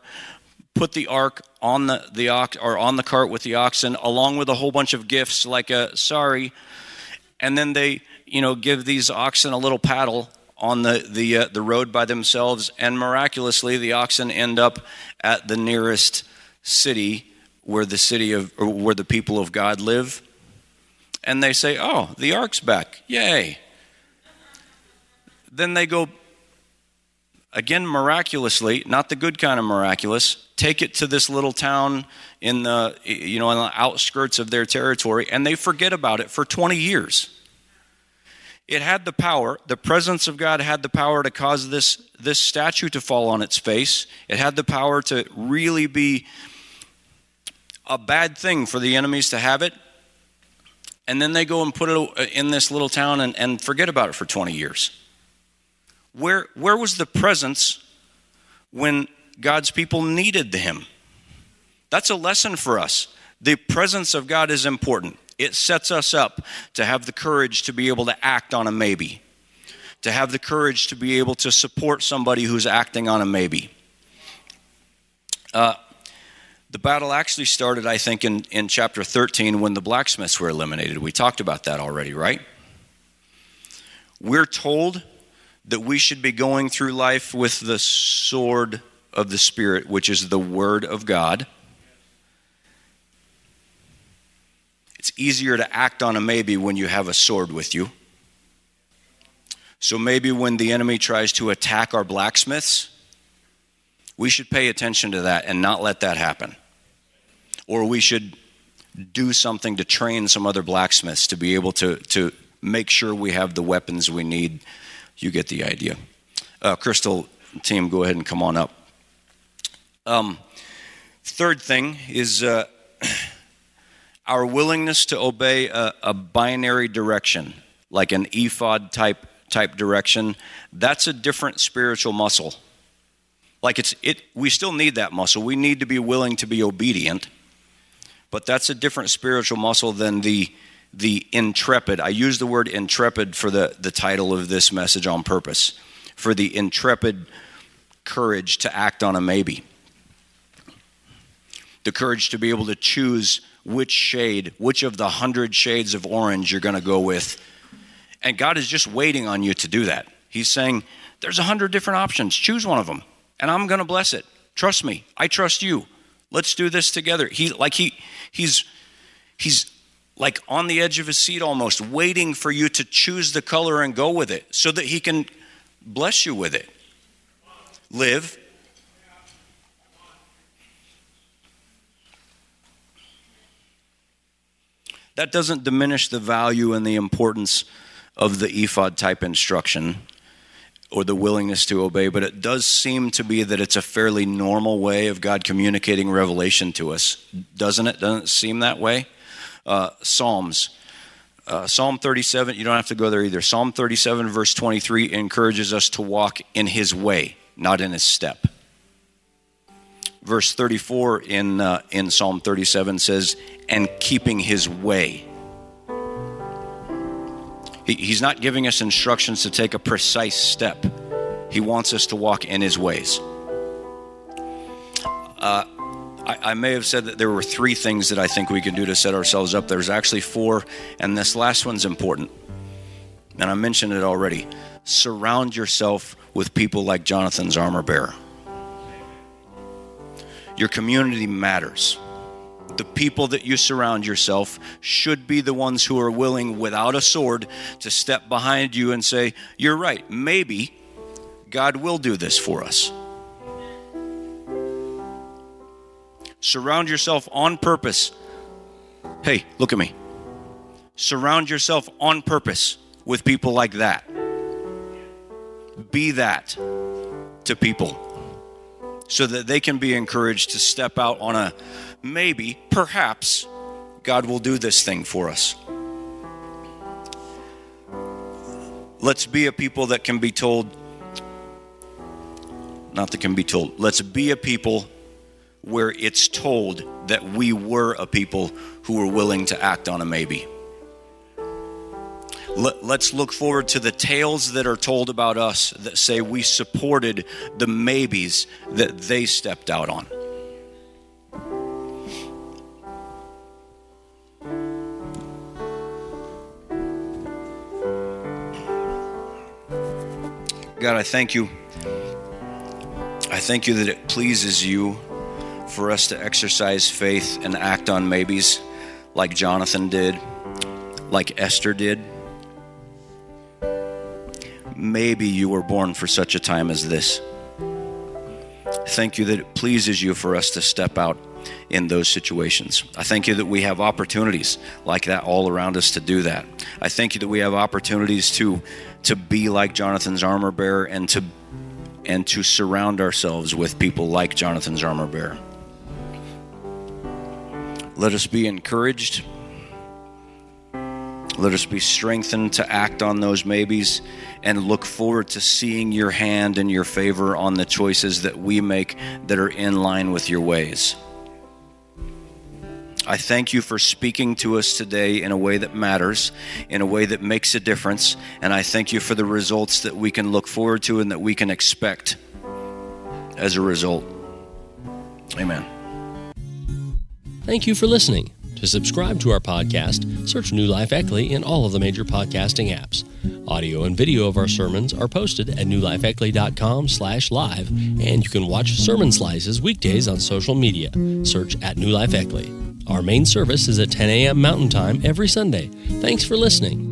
put the ark on the, the ox or on the cart with the oxen, along with a whole bunch of gifts, like a sorry, and then they, you know, give these oxen a little paddle on the the uh, the road by themselves, and miraculously the oxen end up at the nearest city where the city of or where the people of God live, and they say, "Oh, the ark's back! Yay!" Then they go. Again, miraculously, not the good kind of miraculous, take it to this little town in the, you know, on the outskirts of their territory, and they forget about it for twenty years. It had the power, the presence of God had the power to cause this, this statue to fall on its face. It had the power to really be a bad thing for the enemies to have it. And then they go and put it in this little town and, and forget about it for twenty years. Where where was the presence when God's people needed him? That's a lesson for us. The presence of God is important. It sets us up to have the courage to be able to act on a maybe, to have the courage to be able to support somebody who's acting on a maybe. Uh, the battle actually started, I think, in, in chapter thirteen when the blacksmiths were eliminated. We talked about that already, right? We're told that we should be going through life with the sword of the Spirit, which is the Word of God. It's easier to act on a maybe when you have a sword with you. So maybe when the enemy tries to attack our blacksmiths, we should pay attention to that and not let that happen. Or we should do something to train some other blacksmiths to be able to, to make sure we have the weapons we need. You get the idea. Uh, Crystal, team, go ahead and come on up. Um, third thing is uh, our willingness to obey a, a binary direction, like an ephod type type direction. That's a different spiritual muscle. Like it's it. We still need that muscle. We need to be willing to be obedient, but that's a different spiritual muscle than the. The intrepid, I use the word intrepid for the, the title of this message on purpose, for the intrepid courage to act on a maybe. The courage to be able to choose which shade, which of the hundred shades of orange you're going to go with. And God is just waiting on you to do that. He's saying, there's a hundred different options. Choose one of them, and I'm going to bless it. Trust me. I trust you. Let's do this together. He, like he, he's, he's, like on the edge of his seat almost, waiting for you to choose the color and go with it so that he can bless you with it. Live. That doesn't diminish the value and the importance of the ephod type instruction or the willingness to obey, but it does seem to be that it's a fairly normal way of God communicating revelation to us. Doesn't it? Doesn't it seem that way? Uh, Psalms. Uh, Psalm thirty-seven, you don't have to go there either. Psalm thirty-seven, verse twenty-three, encourages us to walk in his way, not in his step. Verse thirty-four in uh, in Psalm thirty-seven says, and keeping his way. He, he's not giving us instructions to take a precise step. He wants us to walk in his ways. Uh, I, I may have said that there were three things that I think we can do to set ourselves up. There's actually four, and this last one's important. And I mentioned it already. Surround yourself with people like Jonathan's armor bearer. Your community matters. The people that you surround yourself should be the ones who are willing, without a sword, to step behind you and say, you're right, maybe God will do this for us. Surround yourself on purpose. Hey, look at me. Surround yourself on purpose with people like that. Be that to people, so that they can be encouraged to step out on a maybe, perhaps, God will do this thing for us. Let's be a people that can be told, not that can be told, let's be a people where it's told that we were a people who were willing to act on a maybe. Let's look forward to the tales that are told about us that say we supported the maybes that they stepped out on. God, I thank you. I thank you that it pleases you for us to exercise faith and act on maybes like Jonathan did, like Esther did. Maybe you were born for such a time as this. Thank you that it pleases you for us to step out in those situations. I thank you that we have opportunities like that all around us to do that. I thank you that we have opportunities to to be like Jonathan's armor bearer and to and to surround ourselves with people like Jonathan's armor bearer. Let us be encouraged. Let us be strengthened to act on those maybes and look forward to seeing your hand and your favor on the choices that we make that are in line with your ways. I thank you for speaking to us today in a way that matters, in a way that makes a difference, and I thank you for the results that we can look forward to and that we can expect as a result. Amen. Thank you for listening. To subscribe to our podcast, search New Life Eckley in all of the major podcasting apps. Audio and video of our sermons are posted at newlifeeckley.com slash live, and you can watch sermon slices weekdays on social media. Search at New Life Eckley. Our main service is at ten a.m. Mountain Time every Sunday. Thanks for listening.